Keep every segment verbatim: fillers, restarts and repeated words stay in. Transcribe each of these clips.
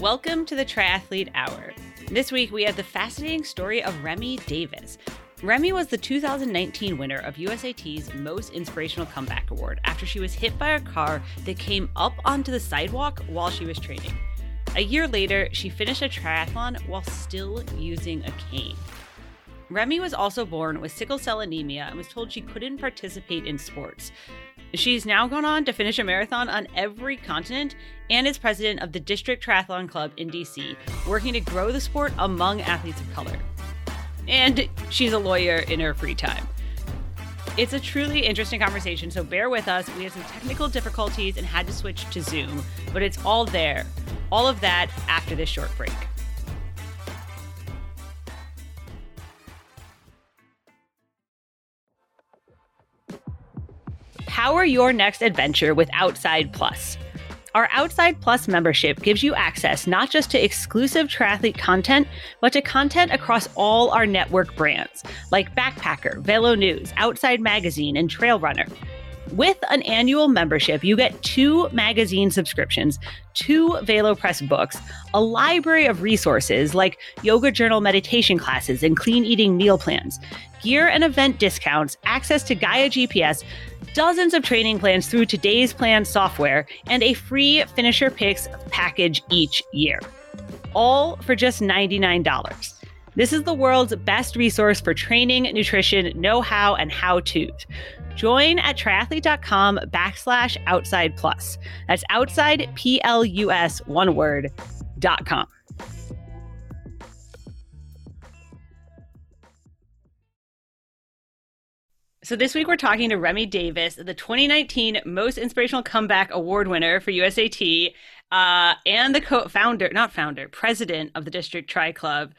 Welcome to the Triathlete Hour. This week, we have the fascinating story of Remy Davis. Remy was the two thousand nineteen winner of U S A T's Most Inspirational Comeback Award after she was hit by a car that came up onto the sidewalk while she was training. A year later, she finished a triathlon while still using a cane. Remy was also born with sickle cell anemia and was told she couldn't participate in sports. She's now gone on to finish a marathon on every continent and is president of the District Triathlon Club in D C, working to grow the sport among athletes of color. And she's a lawyer in her free time. It's a truly interesting conversation, so bear with us. We had some technical difficulties and had to switch to Zoom, but it's all there. All of that after this short break. Power your next adventure with Outside Plus. Our Outside Plus membership gives you access not just to exclusive triathlete content, but to content across all our network brands like Backpacker, Velo News, Outside Magazine, and Trail Runner. With an annual membership, you get two magazine subscriptions, two Velo Press books, a library of resources like yoga journal meditation classes and clean eating meal plans, gear and event discounts, access to Gaia G P S, dozens of training plans through Today's Plan software, and a free Finisher Picks package each year. All for just ninety-nine dollars. This is the world's best resource for training, nutrition, know-how, and how-tos. Join at triathlete.com backslash outside plus. That's outside, P L U S, one word, dot com. So this week we're talking to Remy Davis, the twenty nineteen Most Inspirational Comeback Award winner for U S A T, uh, and the co-founder, not founder, president of the District Tri Club.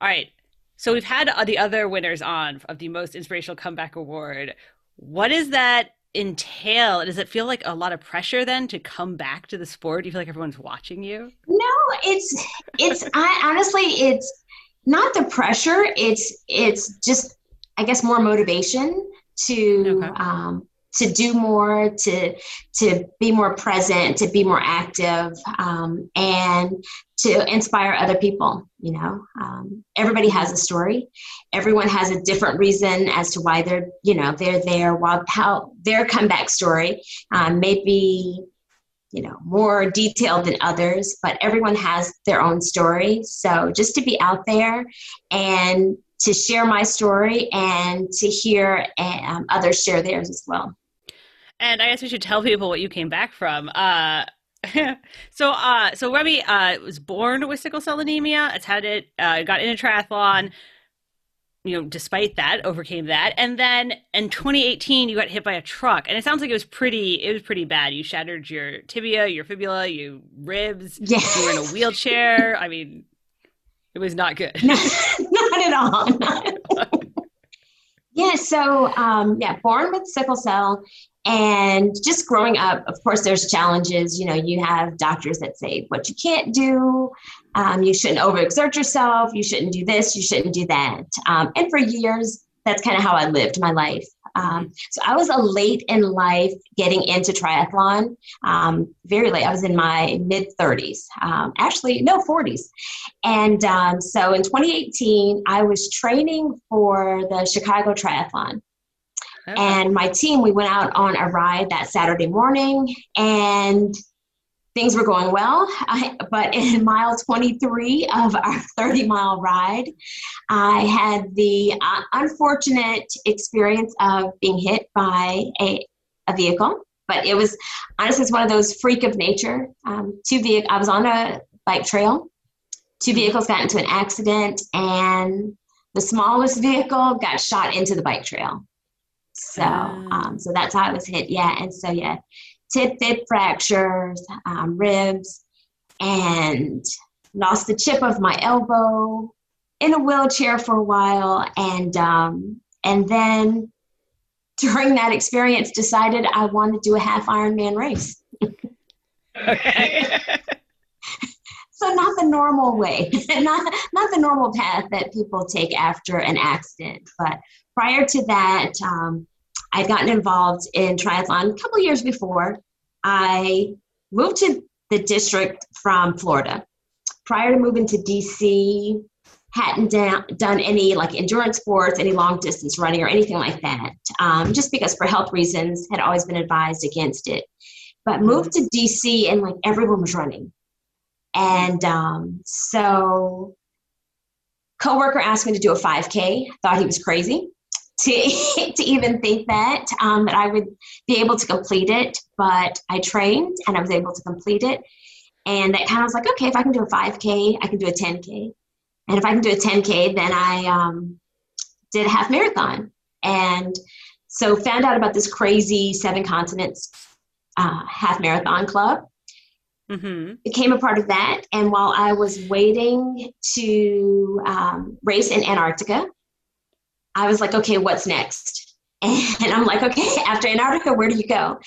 All right, so we've had the other winners on of the Most Inspirational Comeback Award. What does that entail? Does it feel like a lot of pressure then to come back to the sport? Do you feel like everyone's watching you? No, it's, it's, I honestly, it's not the pressure. It's, it's just, I guess, more motivation to, okay. um, to do more, to, to be more present, to be more active, um, and to inspire other people. You know, um, everybody has a story. Everyone has a different reason as to why they're, you know, they're there, while how their comeback story um, may be, you know, more detailed than others, but everyone has their own story. So just to be out there and to share my story and to hear um, others share theirs as well. And I guess we should tell people what you came back from. Uh, so, uh, so Remy uh, was born with sickle cell anemia. It's had it, uh, got into triathlon, you know, despite that, overcame that. And then in twenty eighteen, you got hit by a truck, and it sounds like it was pretty, it was pretty bad. You shattered your tibia, your fibula, your ribs, yes. You were in a wheelchair. I mean, it was not good. not, not at all. Not at all. Yeah. So, um, yeah, born with sickle cell. And just growing up, of course, there's challenges. You know, you have doctors that say what you can't do. Um, you shouldn't overexert yourself. You shouldn't do this. You shouldn't do that. Um, and for years, that's kind of how I lived my life. Um, so I was a late in life getting into triathlon, um, very late. I was in my mid thirties, um, actually, no forties. And um, so in twenty eighteen, I was training for the Chicago Triathlon. Okay. And my team, we went out on a ride that Saturday morning, and things were going well. I, but in mile twenty-three of our thirty-mile ride, I had the uh, unfortunate experience of being hit by a, a vehicle. But it was, honestly, it's one of those freak of nature. Um, two ve- I was on a bike trail. Two vehicles got into an accident, and the smallest vehicle got shot into the bike trail. So, um, so that's how I was hit. Yeah. And so, yeah, tip, fib fractures, um, ribs, and lost the chip of my elbow, in a wheelchair for a while. And, um, and then during that experience decided I wanted to do a half Ironman race. Okay. So not the normal way, not, not the normal path that people take after an accident. But prior to that, um, I'd gotten involved in triathlon a couple years before. I moved to the district from Florida. prior to moving to D C, hadn't da- done any like endurance sports, any long distance running or anything like that, um, just because for health reasons had always been advised against it. But moved to D C and like everyone was running. And um, so coworker asked me to do a five K. Thought he was crazy to, to even think that, um, that I would be able to complete it. But I trained and I was able to complete it. And that kind of was like, okay, if I can do a five K, I can do a ten K. And if I can do a ten K, then I um, did a half marathon. And so found out about this crazy Seven Continents uh, half marathon club. Mm-hmm. Became a part of that. And while I was waiting to um, race in Antarctica, I was like, okay, what's next? And I'm like, okay, after Antarctica, where do you go?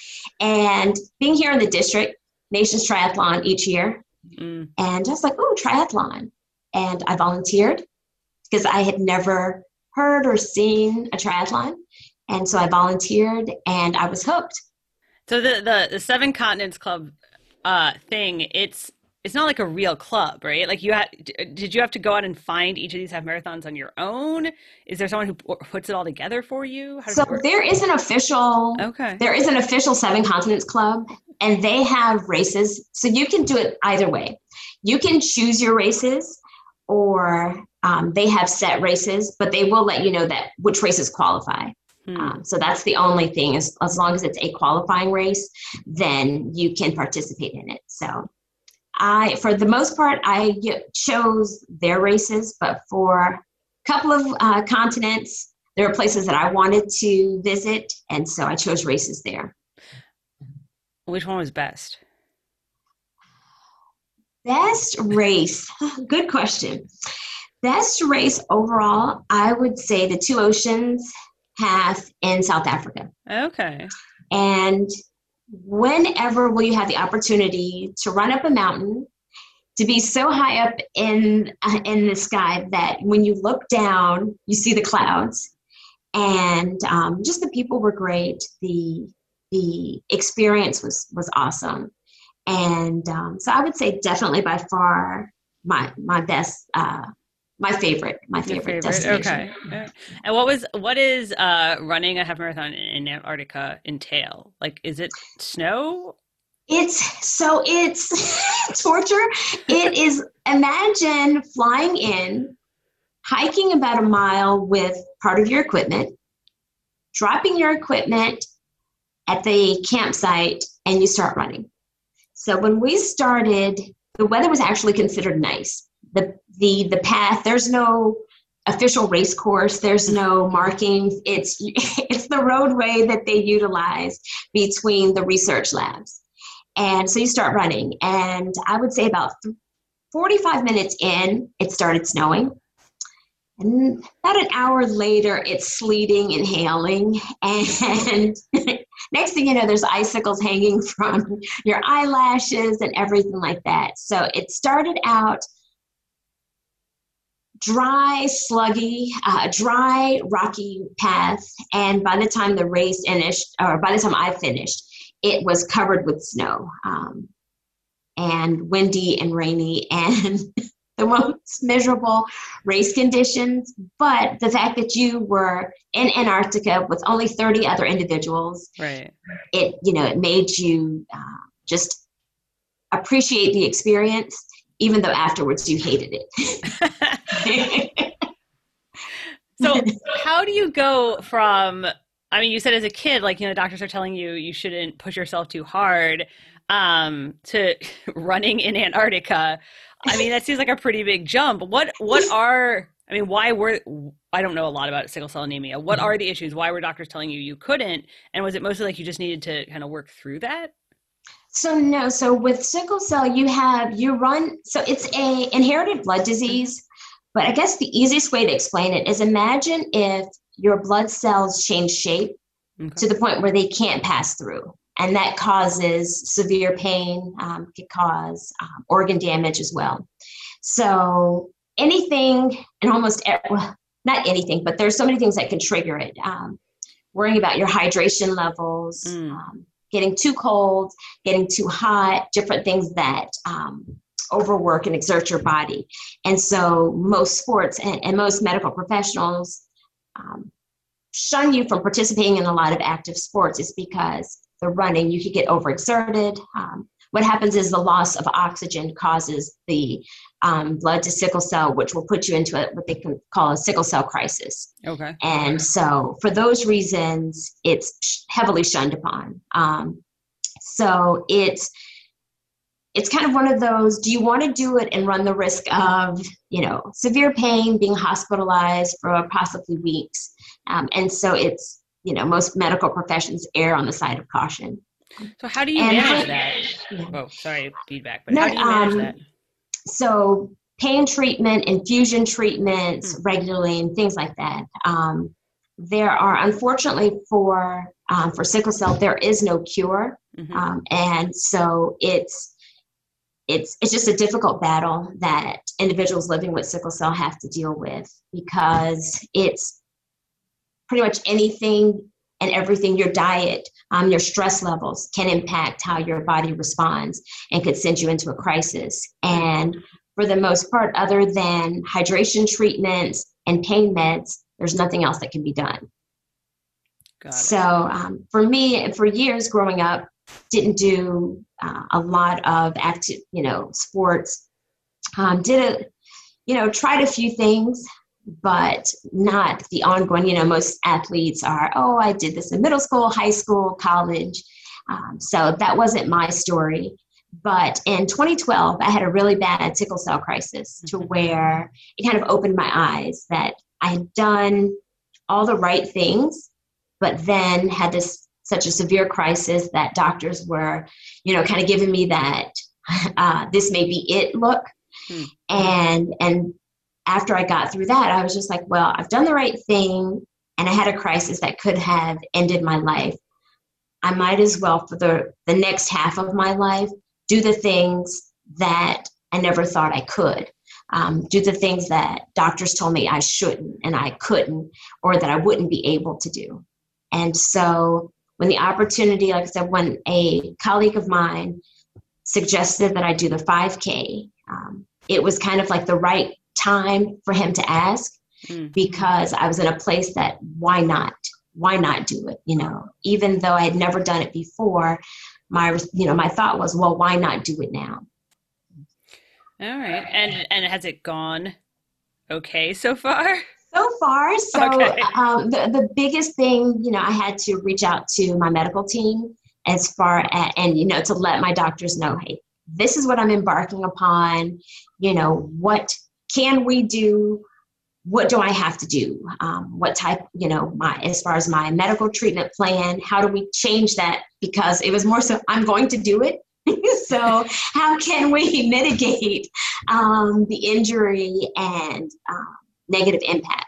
And being here in the district, Nations Triathlon each year. Mm. And I was like, oh, triathlon. And I volunteered because I had never heard or seen a triathlon. And so I volunteered and I was hooked. So the, the, the Seven Continents Club uh, thing, it's it's not like a real club, right? Like you had, did you have to go out and find each of these half marathons on your own? Is there someone who puts it all together for you? How does it work? There is an official, okay. There is an official Seven Continents Club and they have races. So you can do it either way. You can choose your races, or um, they have set races, but they will let you know that which races qualify. Hmm. Um, so that's the only thing, is as long as it's a qualifying race, then you can participate in it. So I, for the most part, I chose their races, but for a couple of uh, continents, there were places that I wanted to visit. And so I chose races there. Which one was best? Best race. Good question. Best race overall, I would say the Two Oceans half in South Africa. Okay. And whenever will you have the opportunity to run up a mountain, to be so high up in uh, in the sky that when you look down, you see the clouds, and um, just the people were great. The the experience was was awesome. And um, so I would say definitely by far my my best, uh, my favorite, my favorite, favorite destination. Okay. And what was what is uh, running a half marathon in Antarctica entail? Like, is it snow? It's so it's torture. It is. Imagine flying in, hiking about a mile with part of your equipment, dropping your equipment at the campsite, and you start running. So when we started, the weather was actually considered nice. The the the path, there's no official race course, there's no markings. It's it's the roadway that they utilize between the research labs. And so you start running. And I would say about forty-five minutes in, it started snowing. And about an hour later, it's sleeting and hailing. And next thing you know, there's icicles hanging from your eyelashes and everything like that. So it started out dry, sluggy, uh, dry, rocky path. And by the time the race finished, or by the time I finished, it was covered with snow, um, and windy and rainy and the most miserable race conditions. But the fact that you were in Antarctica with only thirty other individuals, right? It, you know, it made you uh, just appreciate the experience, even though afterwards you hated it. So how do you go from, I mean, you said as a kid, like, you know, doctors are telling you, you shouldn't push yourself too hard, um, to running in Antarctica. I mean, that seems like a pretty big jump. What, what are, I mean, why were, I don't know a lot about sickle cell anemia. What are the issues? Why were doctors telling you you couldn't? And was it mostly like you just needed to kind of work through that? So no, so with sickle cell, you have, you run, so it's a inherited blood disease, but I guess the easiest way to explain it is imagine if your blood cells change shape, okay, to the point where they can't pass through. And that causes severe pain, um, could cause um, organ damage as well. So anything, and almost, well, not anything, but there's so many things that can trigger it. Um, worrying about your hydration levels, mm. um, getting too cold, getting too hot, different things that um, overwork and exert your body. And so most sports and, and most medical professionals um, shun you from participating in a lot of active sports is because the running, you could get overexerted. Um, what happens is the loss of oxygen causes the um, blood to sickle cell, which will put you into a, what they can call a sickle cell crisis. Okay. And so for those reasons, it's heavily shunned upon. Um, so it's, it's kind of one of those, do you want to do it and run the risk of, you know, severe pain, being hospitalized for possibly weeks? Um, and so it's, you know, most medical professions err on the side of caution. So how do you and manage I, that? Yeah. Oh, sorry, feedback, but no, how do you manage um, that? So pain treatment, infusion treatments, hmm. regularly, and things like that. Um, there are, unfortunately for, um, for sickle cell, there is no cure. Mm-hmm. Um, and so it's, It's it's just a difficult battle that individuals living with sickle cell have to deal with, because it's pretty much anything and everything. Your diet, um, your stress levels can impact how your body responds and could send you into a crisis. And for the most part, other than hydration treatments and pain meds, there's nothing else that can be done. Got it. So um, for me, for years growing up, didn't do uh, a lot of active, you know, sports. Um, did a, you know, tried a few things, but not the ongoing. You know, most athletes are, oh, I did this in middle school, high school, college. Um, so that wasn't my story. But in twenty twelve, I had a really bad sickle cell crisis to where it kind of opened my eyes that I had done all the right things, but then had this such a severe crisis that doctors were, you know, kind of giving me that uh, this may be it look. Hmm. And and after I got through that, I was just like, well, I've done the right thing, and I had a crisis that could have ended my life. I might as well, for the, the next half of my life, do the things that I never thought I could, um, do the things that doctors told me I shouldn't and I couldn't, or that I wouldn't be able to do. And so when the opportunity, like I said, when a colleague of mine suggested that I do the five K, um, it was kind of like the right time for him to ask, mm. because I was in a place that why not? Why not do it? You know, even though I had never done it before, my you know my thought was, well, why not do it now? All right, and and has it gone okay so far? So far, so okay. um, the, the biggest thing, you know, I had to reach out to my medical team as far as, and, you know, to let my doctors know, hey, this is what I'm embarking upon, you know, what can we do? What do I have to do? Um, what type, you know, my, as far as my medical treatment plan, how do we change that? Because it was more so, I'm going to do it. So how can we mitigate um, the injury and um, negative impact?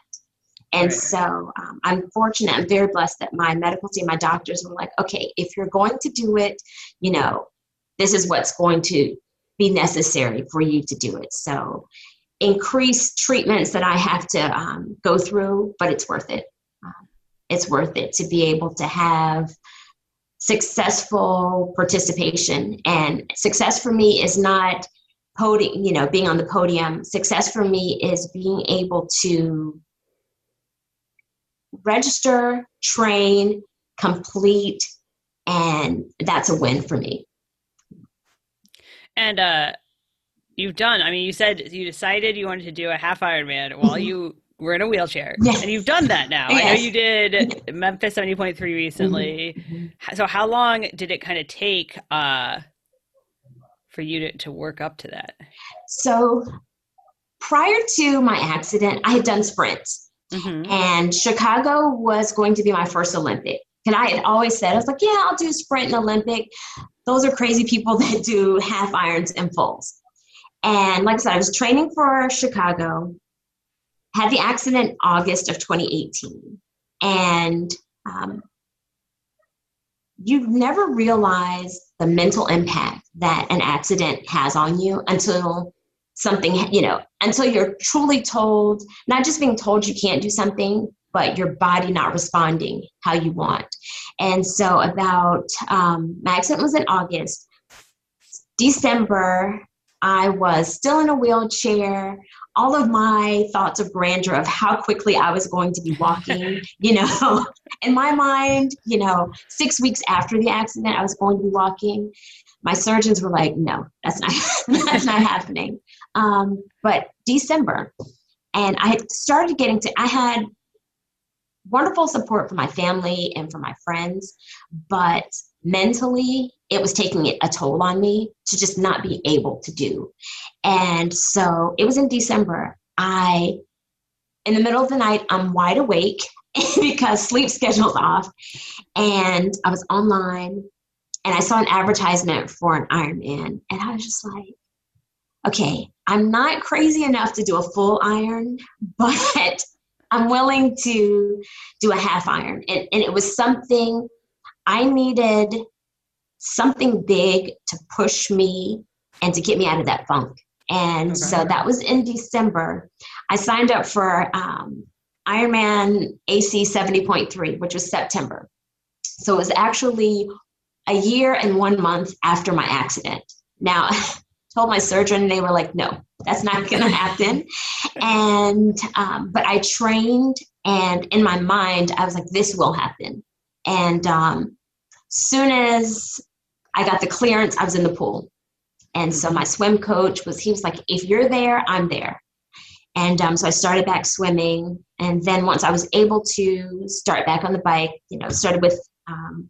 And right. so um, I'm fortunate, I'm very blessed that my medical team, my doctors were like, okay, if you're going to do it, you know, this is what's going to be necessary for you to do it. So increased treatments that I have to um, go through, but it's worth it. Um, it's worth it to be able to have successful participation. And success for me is not podium, you know, being on the podium. Success for me is being able to register, train, complete, and that's a win for me. And uh, you've done, I mean, you said you decided you wanted to do a half Ironman while you were in a wheelchair. Yes. And you've done that now. Yes. I know you did Memphis seventy point three recently. Mm-hmm. So how long did it kind of take uh, for you to, to work up to that? So prior to my accident, I had done sprints, mm-hmm. and Chicago was going to be my first Olympic. And I had always said, I was like, yeah, I'll do sprint and Olympic. Those are crazy people that do half irons and fulls. And like I said, I was training for Chicago, had the accident August of twenty eighteen. And, um, you never realize the mental impact that an accident has on you until something, you know, until you're truly told, not just being told you can't do something, but your body not responding how you want. And so about, um, my accident was in August. December, I was still in a wheelchair. All of my thoughts of grandeur of how quickly I was going to be walking, you know, in my mind, you know, six weeks after the accident, I was going to be walking. My surgeons were like, no, that's not, that's not happening. Um, but December, and I had started getting to, I had wonderful support from my family and from my friends, but mentally it was taking a toll on me to just not be able to do. And so it was in December. I, in the middle of the night, I'm wide awake because sleep schedule's off. And I was online and I saw an advertisement for an Ironman. And I was just like, okay, I'm not crazy enough to do a full iron, but I'm willing to do a half iron. And, and it was something I needed, something big to push me and to get me out of that funk. And okay. So that was in December. I signed up for um, Ironman A C seventy point three, which was September. So it was actually a year and one month after my accident. Now, I told my surgeon, they were like, no, that's not going to happen. And, um, but I trained, and in my mind, I was like, this will happen. And um, soon as I got the clearance, I was in the pool. And so my swim coach was, he was like, if you're there, I'm there. And um, so I started back swimming. And then once I was able to start back on the bike, you know, started with um,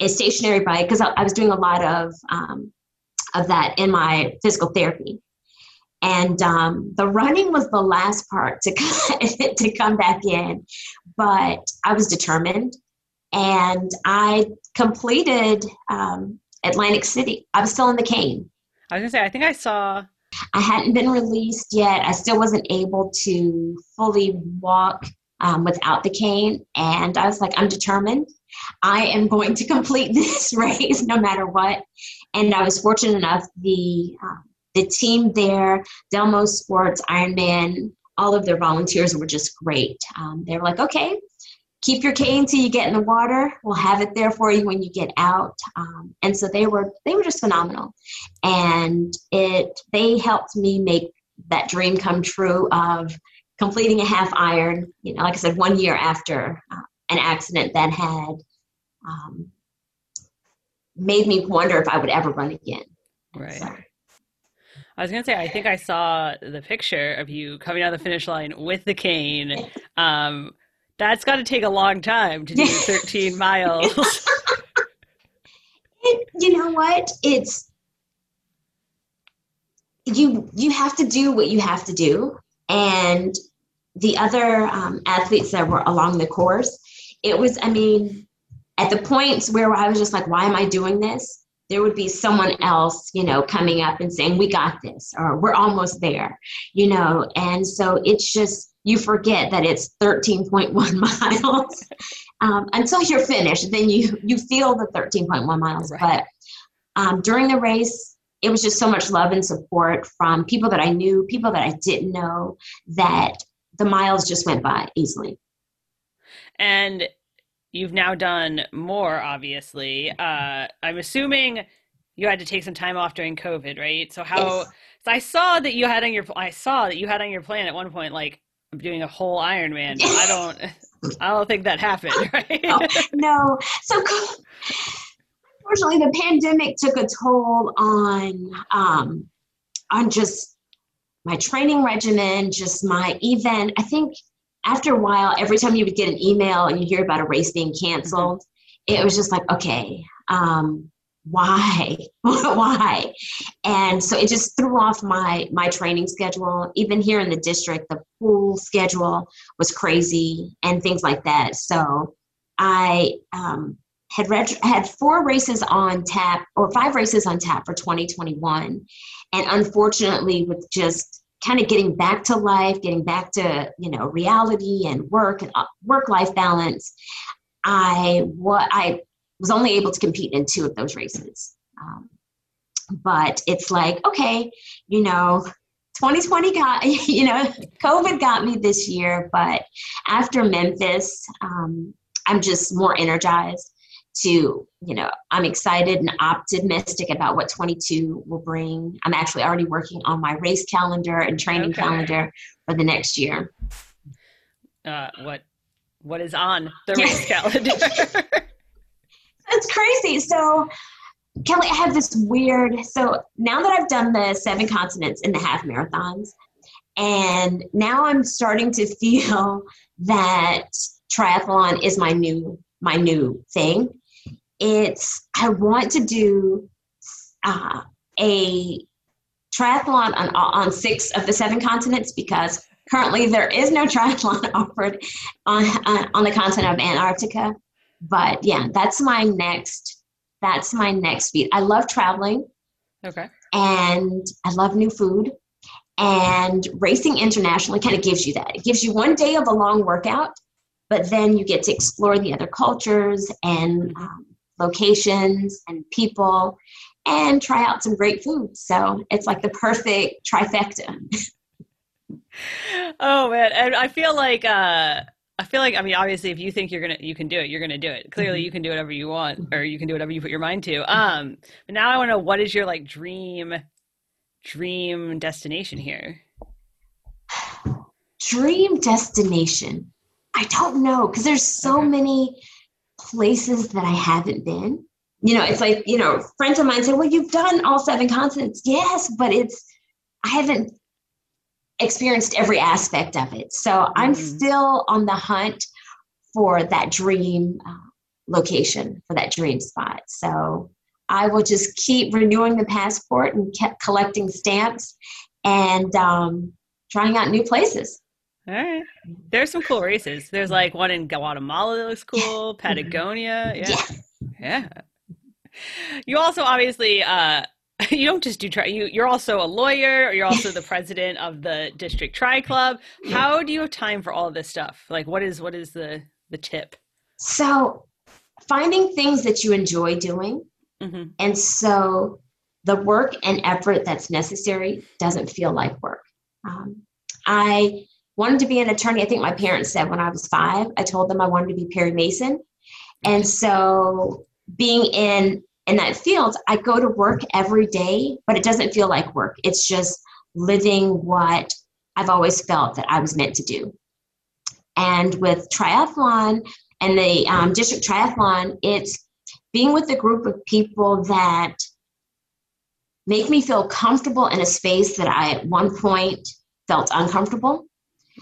a stationary bike, because I, I was doing a lot of, um, of that in my physical therapy. And um, the running was the last part to come, to come back in. But I was determined. And I completed um, Atlantic City. I was still in the cane. I was going to say, I think I saw. I hadn't been released yet. I still wasn't able to fully walk um, without the cane. And I was like, I'm determined. I am going to complete this race no matter what. And I was fortunate enough, the, uh, the team there, Delmo Sports, Ironman, all of their volunteers were just great. Um, they were like, okay, keep your cane till you get in the water. We'll have it there for you when you get out. Um, and so they were they were just phenomenal. And it they helped me make that dream come true of completing a half iron, you know, like I said, one year after uh, an accident that had um, made me wonder if I would ever run again. Right. So. I was going to say, I think I saw the picture of you coming out of the finish line with the cane. Um That's got to take a long time to do thirteen miles. It, you know what? It's you. You have to do what you have to do, and the other um, athletes that were along the course, it was. I mean, at the points where I was just like, "Why am I doing this?" There would be someone else, you know, coming up and saying, "We got this," or "We're almost there," you know. And so it's just. You forget that it's thirteen point one miles um, until you're finished. Then you you feel the thirteen point one miles. Right. But um, during the race, it was just so much love and support from people that I knew, people that I didn't know, that the miles just went by easily. And you've now done more, obviously. Uh, I'm assuming you had to take some time off during COVID, right? So how? Yes. So I saw that you had on your I saw that you had on your plan at one point, like. I'm doing a whole Ironman. I don't, I don't think that happened, right? no, no. So unfortunately the pandemic took a toll on, um, on just my training regimen, just my event. I think after a while, every time you would get an email and you hear about a race being canceled, mm-hmm. It was just like, okay, um, why, why? And so it just threw off my, my training schedule. Even here in the district, the pool schedule was crazy and things like that. So I um, had reg- had four races on tap or five races on tap for twenty twenty-one. And unfortunately, with just kind of getting back to life, getting back to, you know, reality and work and work-life balance, I what I was only able to compete in two of those races. Um, but it's like, okay, you know, twenty twenty got, you know, COVID got me this year, but after Memphis, um, I'm just more energized to, you know, I'm excited and optimistic about what twenty-two will bring. I'm actually already working on my race calendar and training okay. calendar for the next year. Uh, what, what is on the race calendar? It's crazy. So Kelly, I have this weird, so now that I've done the seven continents and the half marathons, and now I'm starting to feel that triathlon is my new, my new thing. It's, I want to do uh, a triathlon on, on six of the seven continents, because currently there is no triathlon offered on, on, on the continent of Antarctica. But yeah, that's my next, that's my next beat. I love traveling. Okay. And I love new food, and racing internationally kind of gives you that. It gives you one day of a long workout, but then you get to explore the other cultures and um, locations and people and try out some great food. So it's like the perfect trifecta. Oh man. And I feel like, uh, I feel like, I mean, obviously if you think you're going to, you can do it, you're going to do it. Clearly you can do whatever you want, or you can do whatever you put your mind to. Um, but now I want to know, what is your like dream, dream destination here? Dream destination. I don't know. Cause there's so okay. many places that I haven't been, you know, it's like, you know, friends of mine say, well, you've done all seven continents. Yes. But it's, I haven't experienced every aspect of it. So mm-hmm. I'm still on the hunt for that dream uh, location, for that dream spot. So I will just keep renewing the passport and kept collecting stamps and um, trying out new places. All right. There's some cool races. There's like one in Guatemala that looks cool. Yeah. Patagonia. Yeah. Yeah. Yeah. You also obviously, uh, you don't just do tri, you, you're also a lawyer, or you're also the president of the District Tri Club. How do you have time for all this stuff? Like what is, what is the, the tip? So finding things that you enjoy doing. Mm-hmm. And so the work and effort that's necessary doesn't feel like work. Um, I wanted to be an attorney. I think my parents said when I was five, I told them I wanted to be Perry Mason. And so being in, in that field, I go to work every day, but it doesn't feel like work. It's just living what I've always felt that I was meant to do. And with triathlon and the um, district triathlon, it's being with a group of people that make me feel comfortable in a space that I at one point felt uncomfortable.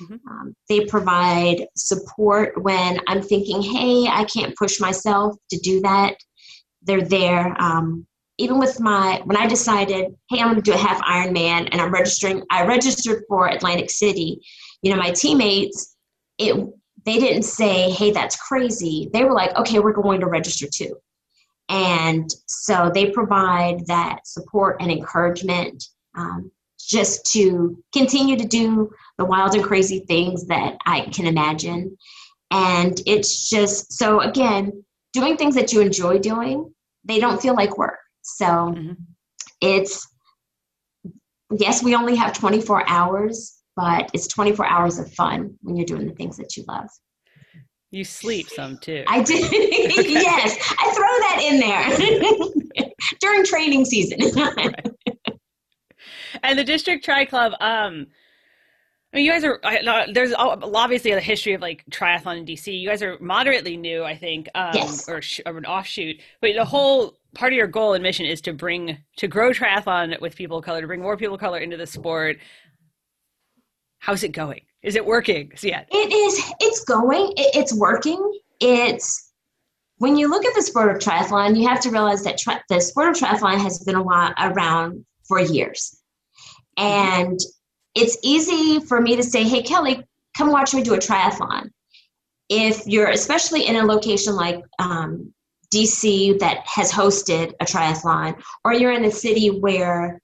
Mm-hmm. Um, they provide support when I'm thinking, hey, I can't push myself to do that. They're there. Um, even with my, when I decided, hey, I'm going to do a half Ironman and I'm registering, I registered for Atlantic City. You know, my teammates, it, they didn't say, hey, that's crazy. They were like, okay, we're going to register too. And so they provide that support and encouragement, um, just to continue to do the wild and crazy things that I can imagine. And it's just, so again, doing things that you enjoy doing, they don't feel like work. So mm-hmm. it's, yes, we only have twenty-four hours, but it's twenty-four hours of fun when you're doing the things that you love. You sleep some too. I do. Okay. Yes. I throw that in there during training season. Right. And the District Tri Club, um, I mean, you guys are, I, there's obviously a history of like triathlon in D C. You guys are moderately new, I think, um, yes. or, sh- or an offshoot, but the whole part of your goal and mission is to bring, to grow triathlon with people of color, to bring more people of color into the sport. How's it going? Is it working? So, yeah. It is. It's going, it, it's working. It's, when you look at the sport of triathlon, you have to realize that tri- the sport of triathlon has been a while, around for years. And it's easy for me to say, hey, Kelly, come watch me do a triathlon. If you're especially in a location like um, D C that has hosted a triathlon, or you're in a city where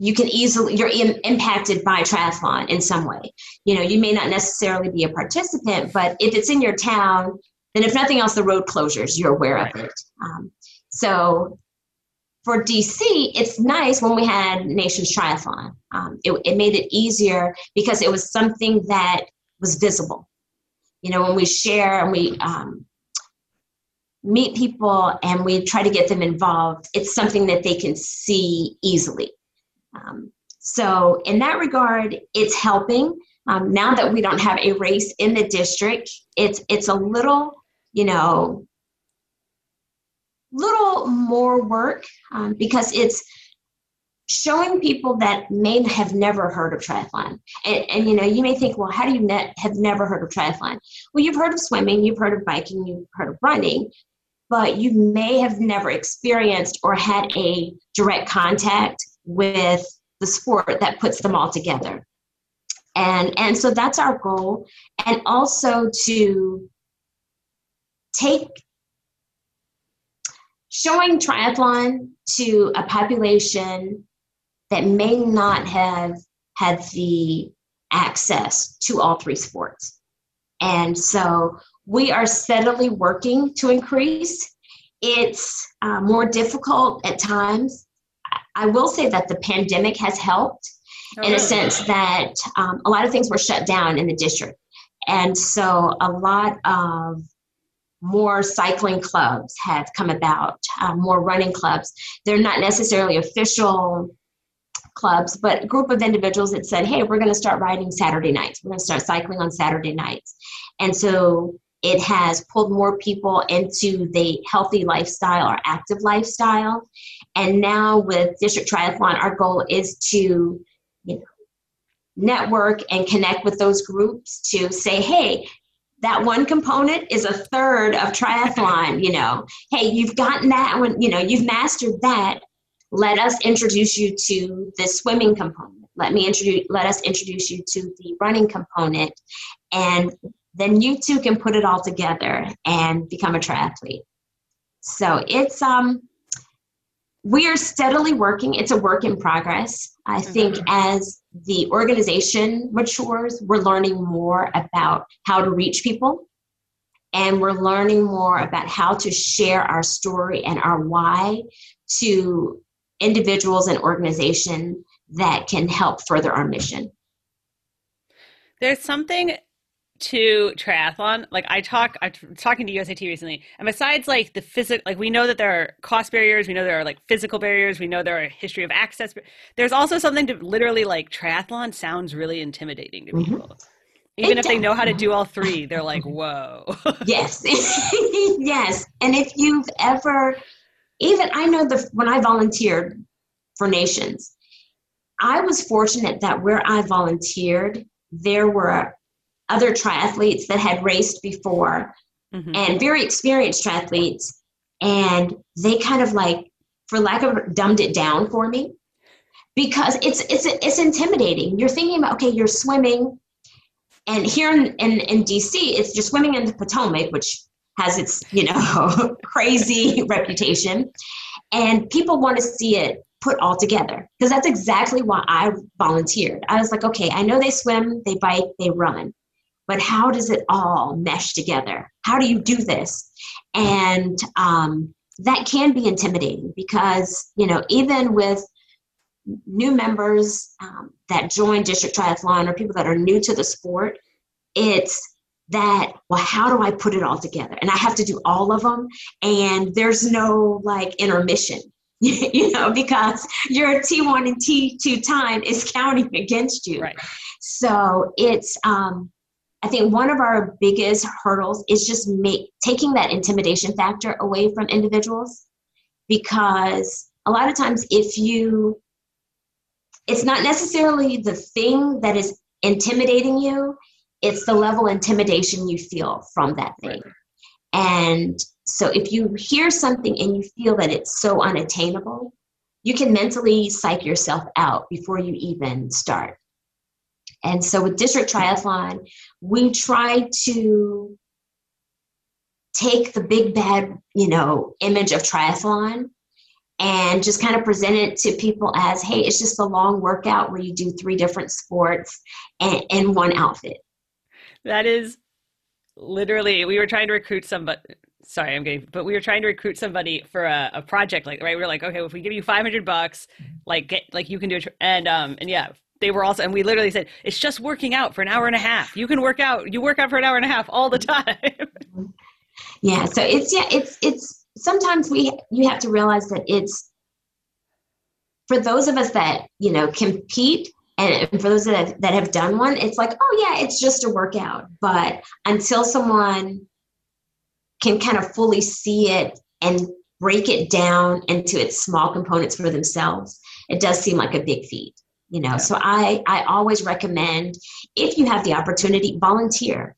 you can easily, you're in, impacted by triathlon in some way. You know, you may not necessarily be a participant, but if it's in your town, then if nothing else, the road closures, you're aware right. of it. Um, so for D C, it's nice when we had Nations Triathlon. Um, it, it made it easier because it was something that was visible. You know, when we share and we um, meet people and we try to get them involved, it's something that they can see easily. Um, so in that regard, it's helping. Um, now that we don't have a race in the district, it's it's a little, you know, little more work um, because it's showing people that may have never heard of triathlon. And, and, you know, you may think, well, how do you ne- have never heard of triathlon? Well, you've heard of swimming, you've heard of biking, you've heard of running, but you may have never experienced or had a direct contact with the sport that puts them all together. And and so that's our goal. And also to take showing triathlon to a population that may not have had the access to all three sports. And so we are steadily working to increase. It's uh, more difficult at times. I will say that the pandemic has helped. Oh, in a sense that um, a lot of things were shut down in the district. And so a lot of more cycling clubs have come about, uh, more running clubs. They're not necessarily official clubs, but a group of individuals that said, hey, we're going to start riding Saturday nights. We're going to start cycling on Saturday nights. And so it has pulled more people into the healthy lifestyle or active lifestyle. And now with District Triathlon, our goal is to you know, network and connect with those groups to say, hey, that one component is a third of triathlon, you know, hey, you've gotten that one, you know, you've mastered that. Let us introduce you to the swimming component. Let me introduce, let us introduce you to the running component. And then you two can put it all together and become a triathlete. So it's, um, we are steadily working. It's a work in progress. I think mm-hmm. as the organization matures, we're learning more about how to reach people. And we're learning more about how to share our story and our why to individuals and organizations that can help further our mission. There's something to triathlon, like I talk, I'm talking to U S A T recently, and besides like the physical, like we know that there are cost barriers, we know there are like physical barriers, we know there are a history of access, but there's also something to literally like triathlon sounds really intimidating to people. Mm-hmm. Even it if does. They know how to do all three, they're like, whoa. Yes. Yes. And if you've ever, even I know the when I volunteered for Nations, I was fortunate that where I volunteered, there were other triathletes that had raced before mm-hmm. and very experienced triathletes. And they kind of like, for lack of dumbed it down for me because it's, it's, it's intimidating. You're thinking about, okay, you're swimming and here in, in, in D C, it's just swimming in the Potomac, which has its, you know, crazy reputation. And people want to see it put all together because that's exactly why I volunteered. I was like, okay, I know they swim, they bike, they run. But how does it all mesh together? How do you do this? And um, that can be intimidating because, you know, even with new members um, that join District Triathlon or people that are new to the sport, it's that, well, how do I put it all together? And I have to do all of them. And there's no like intermission, you know, because your T one and T two time is counting against you. Right. So it's, um, I think one of our biggest hurdles is just make, taking that intimidation factor away from individuals because a lot of times if you, it's not necessarily the thing that is intimidating you, it's the level of intimidation you feel from that thing. Right. And so if you hear something and you feel that it's so unattainable, you can mentally psych yourself out before you even start. And so with District Triathlon, we try to take the big bad, you know, image of triathlon and just kind of present it to people as, hey, it's just a long workout where you do three different sports and in one outfit. That is literally, we were trying to recruit somebody. Sorry, I'm getting, but we were trying to recruit somebody for a, a project like, right. We were like, okay, well, if we give you five hundred bucks, like, get, like you can do it. And, um, and yeah. They were also, and we literally said, it's just working out for an hour and a half. You can work out, you work out for an hour and a half all the time. Yeah. So it's, yeah, it's, it's sometimes we, you have to realize that it's for those of us that, you know, compete, and for those that have, that have done one, it's like, oh yeah, it's just a workout. But until someone can kind of fully see it and break it down into its small components for themselves, it does seem like a big feat, you know? Yeah. So I, I always recommend, if you have the opportunity, volunteer,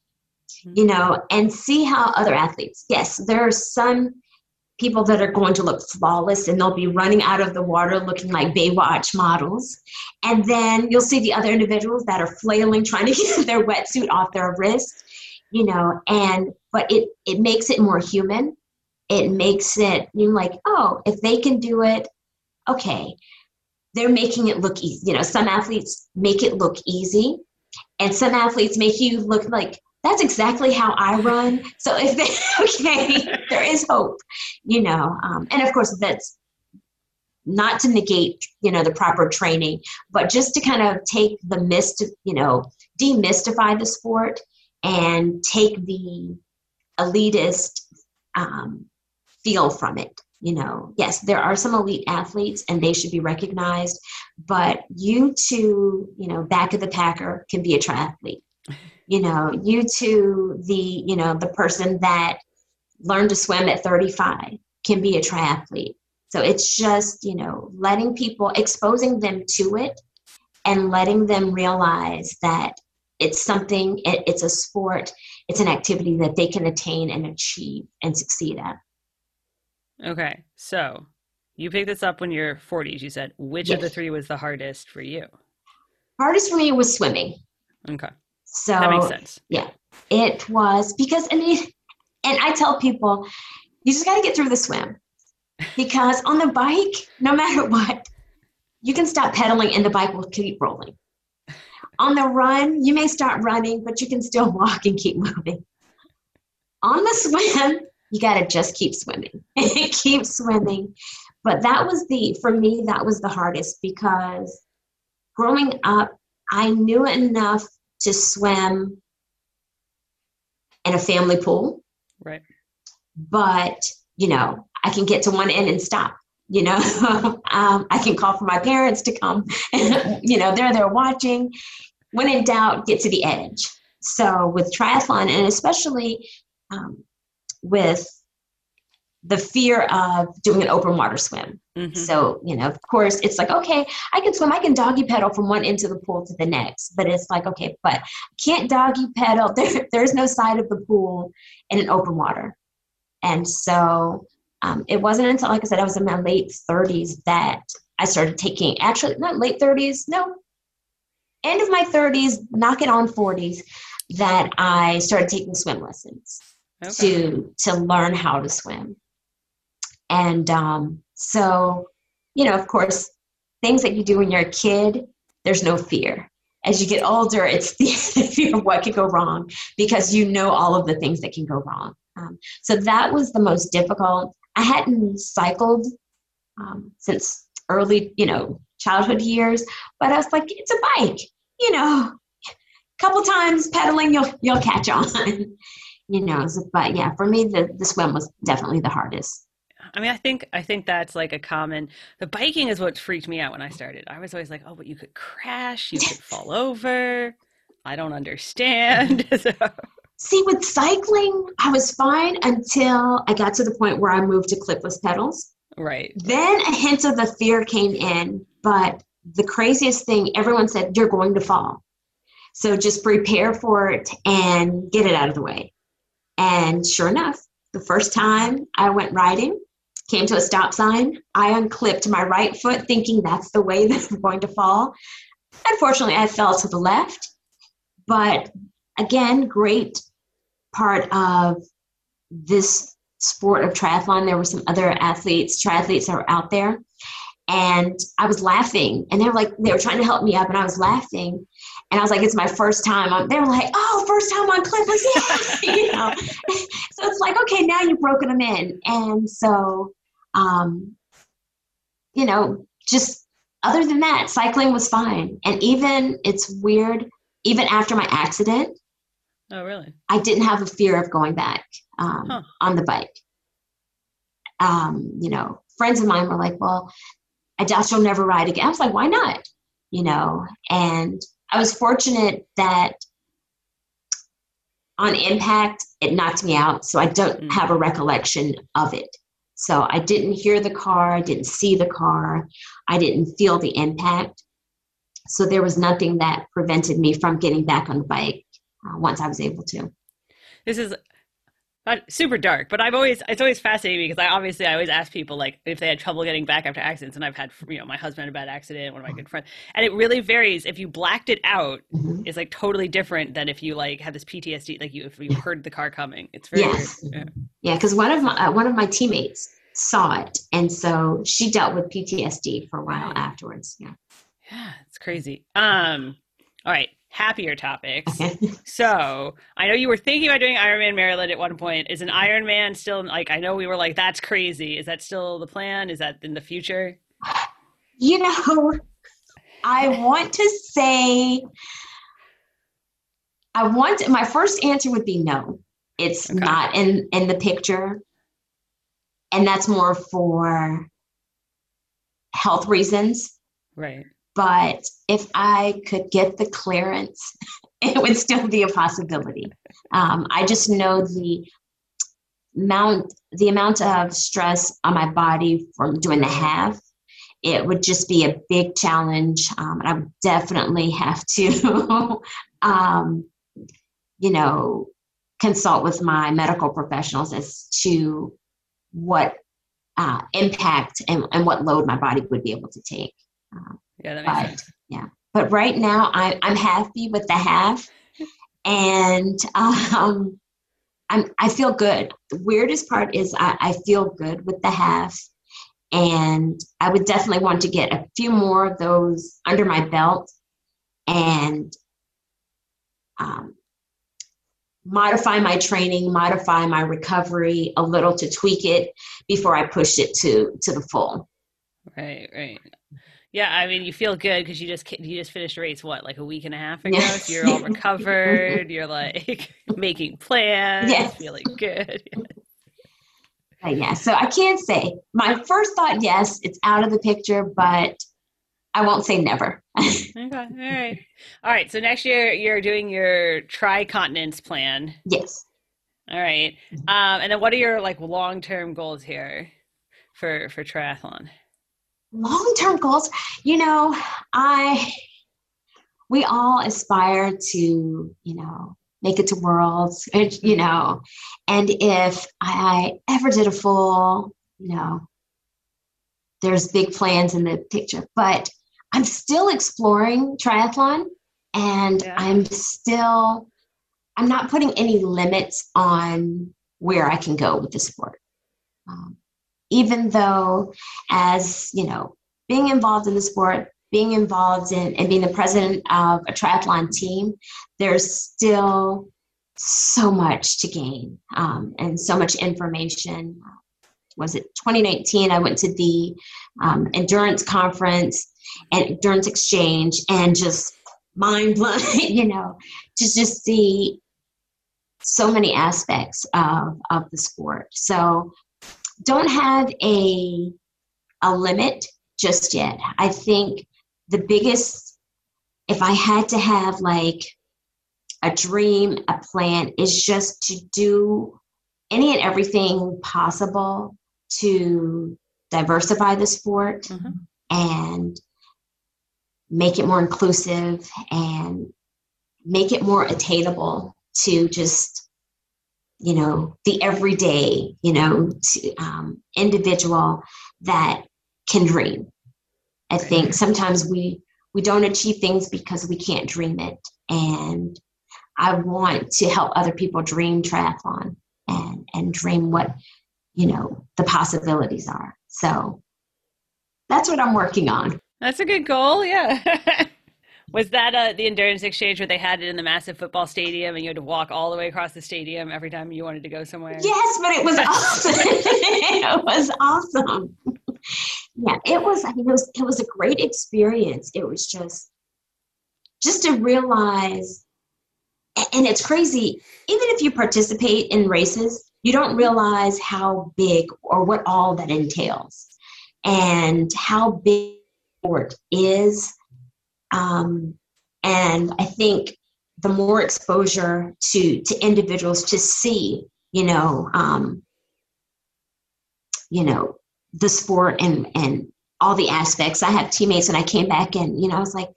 mm-hmm. you know, and see how other athletes, yes, there are some people that are going to look flawless and they'll be running out of the water looking like Baywatch models. And then you'll see the other individuals that are flailing, trying to get their wetsuit off their wrist, you know, and, but it, it makes it more human. It makes it, you're like, oh, if they can do it, okay. They're making it look easy. You know, some athletes make it look easy, and some athletes make you look like, that's exactly how I run. So if they, okay, there is hope, you know. Um, and of course, that's not to negate, you know, the proper training, but just to kind of take the mist, you know, demystify the sport and take the elitist um, feel from it. You know, yes, there are some elite athletes and they should be recognized, but you too, you know, back of the packer can be a triathlete. You know, you too, the, you know, the person that learned to swim at thirty-five can be a triathlete. So it's just, you know, letting people, exposing them to it and letting them realize that it's something, it, it's a sport, it's an activity that they can attain and achieve and succeed at. Okay. So you picked this up when you're forties, you said. Which yes. of the three was the hardest for you? Hardest for me was swimming. Okay. So that makes sense. Yeah, it was because, I mean, and I tell people, you just got to get through the swim, because on the bike, no matter what, you can stop pedaling and the bike will keep rolling. On the run, you may stop running, but you can still walk and keep moving. On the swim, you got to just keep swimming and keep swimming. But that was the, for me, that was the hardest, because growing up, I knew enough to swim in a family pool. Right. But, you know, I can get to one end and stop, you know, um, I can call for my parents to come and, you know, they're there watching. When in doubt, get to the edge. So with triathlon, and especially, um, with the fear of doing an open water swim. Mm-hmm. So, you know, of course it's like, okay, I can swim. I can doggy pedal from one end of the pool to the next, but it's like, okay, but can't doggy pedal. There, there's no side of the pool in an open water. And so um, it wasn't until, like I said, I was in my late thirties that I started taking, actually not late thirties, no, end of my thirties, knock it on forties, that I started taking swim lessons. Okay. to to learn how to swim. And um, so, you know, of course, things that you do when you're a kid, there's no fear. As you get older, it's the fear of what could go wrong, because you know all of the things that can go wrong. Um, so that was the most difficult. I hadn't cycled um, since early, you know, childhood years, but I was like, it's a bike, you know, a couple times pedaling, you'll you'll catch on. You know, but yeah, for me, the, the swim was definitely the hardest. I mean, I think, I think that's like a common, the biking is what freaked me out when I started. I was always like, oh, but you could crash, you could fall over. I don't understand. so. See, with cycling, I was fine until I got to the point where I moved to clipless pedals. Right. Then a hint of the fear came in, but the craziest thing, everyone said, you're going to fall. So just prepare for it and get it out of the way. And sure enough, the first time I went riding, came to a stop sign, I unclipped my right foot thinking that's the way that I'm going to fall. Unfortunately, I fell to the left. But again, great part of this sport of triathlon, there were some other athletes, triathletes that were out there. And I was laughing, and they were like, they were trying to help me up, and I was laughing. And I was like, it's my first time. They were like, oh, first time on clipless. you know? So it's like, okay, now you've broken them in. And so, um, you know, just other than that, cycling was fine. And even, it's weird, even after my accident. Oh, really? I didn't have a fear of going back. um, huh. on the bike. Um, you know, friends of mine were like, well, I doubt you'll never ride again. I was like, why not? You know, and I was fortunate that on impact, it knocked me out. So I don't have a recollection of it. So I didn't hear the car. I didn't see the car. I didn't feel the impact. So there was nothing that prevented me from getting back on the bike uh, once I was able to. This is not super dark, but I've always, it's always fascinating me because I obviously, I always ask people like if they had trouble getting back after accidents, and I've had, you know, my husband had a bad accident, one of my good friends, and it really varies. If you blacked it out, mm-hmm. it's like totally different than if you like had this P T S D, like you, if you heard the car coming, it's very yes. weird. Yeah. Yeah. Cause one of my, uh, one of my teammates saw it. And so she dealt with P T S D for a while right. afterwards. Yeah. Yeah, it's crazy. Um, all right. Happier topics. Okay. So I know you were thinking about doing Ironman Maryland at one point. Is an Ironman still like, I know we were like, that's crazy. Is that still the plan? Is that in the future? You know, I want to say, I want, to, my first answer would be no, it's okay. not in, in the picture. And that's more for health reasons. Right. But if I could get the clearance, it would still be a possibility. Um, I just know the amount, the amount of stress on my body from doing the half, it would just be a big challenge. Um, and I would definitely have to, um, you know, consult with my medical professionals as to what uh, impact and, and what load my body would be able to take. Um, Yeah, that makes but, sense. Yeah, but right now I, I'm happy with the half, and um, I'm I feel good. The weirdest part is I, I feel good with the half, and I would definitely want to get a few more of those under my belt, and um, modify my training, modify my recovery a little to tweak it before I push it to to the full. Right, right. Yeah, I mean, you feel good because you just you just finished a race, what, like a week and a half ago? Yes. So you're all recovered. You're like making plans, yes. feeling good. Yeah. yeah, so I can't say. My first thought, yes, it's out of the picture, but I won't say never. Okay, all right. All right, so next year you're doing your tri-continents plan. Yes. All right. Um, and then what are your like long-term goals here for for triathlon? Long-term goals, you know, I, we all aspire to, you know, make it to worlds, you know, and if I ever did a full, you know, there's big plans in the picture, but I'm still exploring triathlon and yeah. I'm still, I'm not putting any limits on where I can go with the sport. Um, Even though as, you know, being involved in the sport, being involved in and being the president of a triathlon team, there's still so much to gain um, and so much information. Was it twenty nineteen? I went to the um, endurance conference and endurance exchange and just mind blown, you know, to just see so many aspects of, of the sport. So don't have a a limit just yet. I think the biggest, if I had to have like a dream, a plan, is just to do any and everything possible to diversify the sport mm-hmm. and make it more inclusive and make it more attainable to just you know, the everyday, you know, to, um, individual that can dream. I right. think sometimes we, we don't achieve things because we can't dream it. And I want to help other people dream triathlon and, and dream what, you know, the possibilities are. So that's what I'm working on. That's a good goal. Yeah. Was that uh, the endurance exchange where they had it in the massive football stadium and you had to walk all the way across the stadium every time you wanted to go somewhere? Yes, but it was awesome. It was awesome. Yeah, it was, I mean, it was, it was a great experience. It was just, just to realize, and it's crazy, even if you participate in races, you don't realize how big or what all that entails and how big sport is. Um, and I think the more exposure to, to individuals to see, you know, um, you know, the sport and, and all the aspects. I have teammates and I came back and, you know, I was like,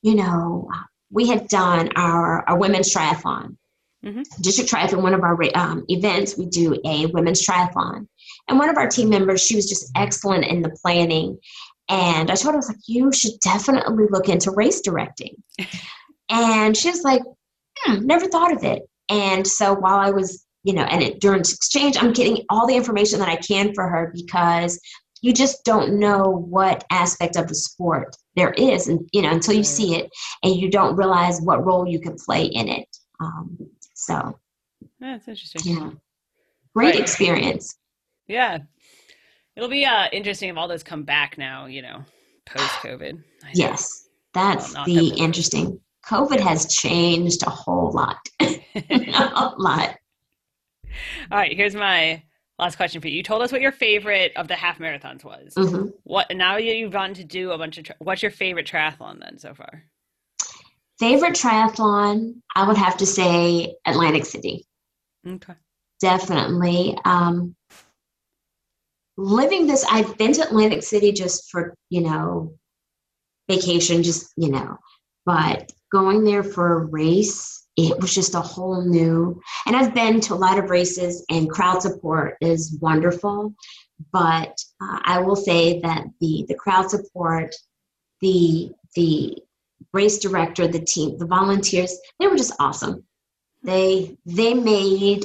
you know, we had done our, our women's triathlon. Mm-hmm. District Triathlon, one of our um, events, we do a women's triathlon. And one of our team members, she was just excellent in the planning. And I told her, I was like, you should definitely look into race directing. And she was like, hmm, never thought of it. And so while I was, you know, at Endurance Exchange, I'm getting all the information that I can for her because you just don't know what aspect of the sport there is, and you know, until you see it and you don't realize what role you can play in it. Um, so that's interesting. Yeah. Great right. experience. Yeah. It'll be uh, interesting if all those come back now, you know, post COVID. Yes. That's well, the that interesting. COVID has changed a whole lot. a lot. All right. Here's my last question for you. You told us what your favorite of the half marathons was. Mm-hmm. What, now you've gone to do a bunch of, tra- what's your favorite triathlon then so far? Favorite triathlon, I would have to say Atlantic City. Okay. Definitely. Um, living this, I've been to Atlantic City just for, you know, vacation, just, you know, but going there for a race, it was just a whole new, and I've been to a lot of races and crowd support is wonderful, but uh, I will say that the, the crowd support, the, the, race director, the team, the volunteers, they were just awesome. They, they made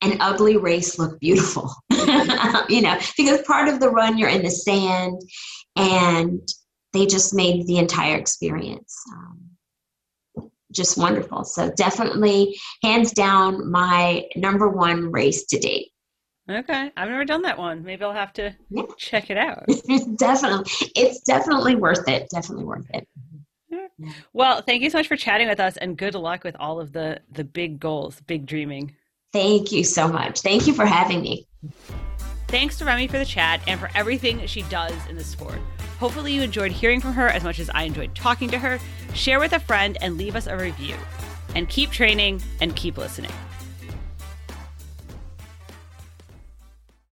an ugly race look beautiful, you know, because part of the run you're in the sand and they just made the entire experience um, just wonderful. So definitely hands down my number one race to date. Okay. I've never done that one. Maybe I'll have to yeah. check it out. Definitely. It's definitely worth it. Definitely worth it. Well, thank you so much for chatting with us and good luck with all of the, the big goals, big dreaming. Thank you so much. Thank you for having me. Thanks to Remy for the chat and for everything she does in the sport. Hopefully you enjoyed hearing from her as much as I enjoyed talking to her. Share with a friend and leave us a review. And keep training and keep listening.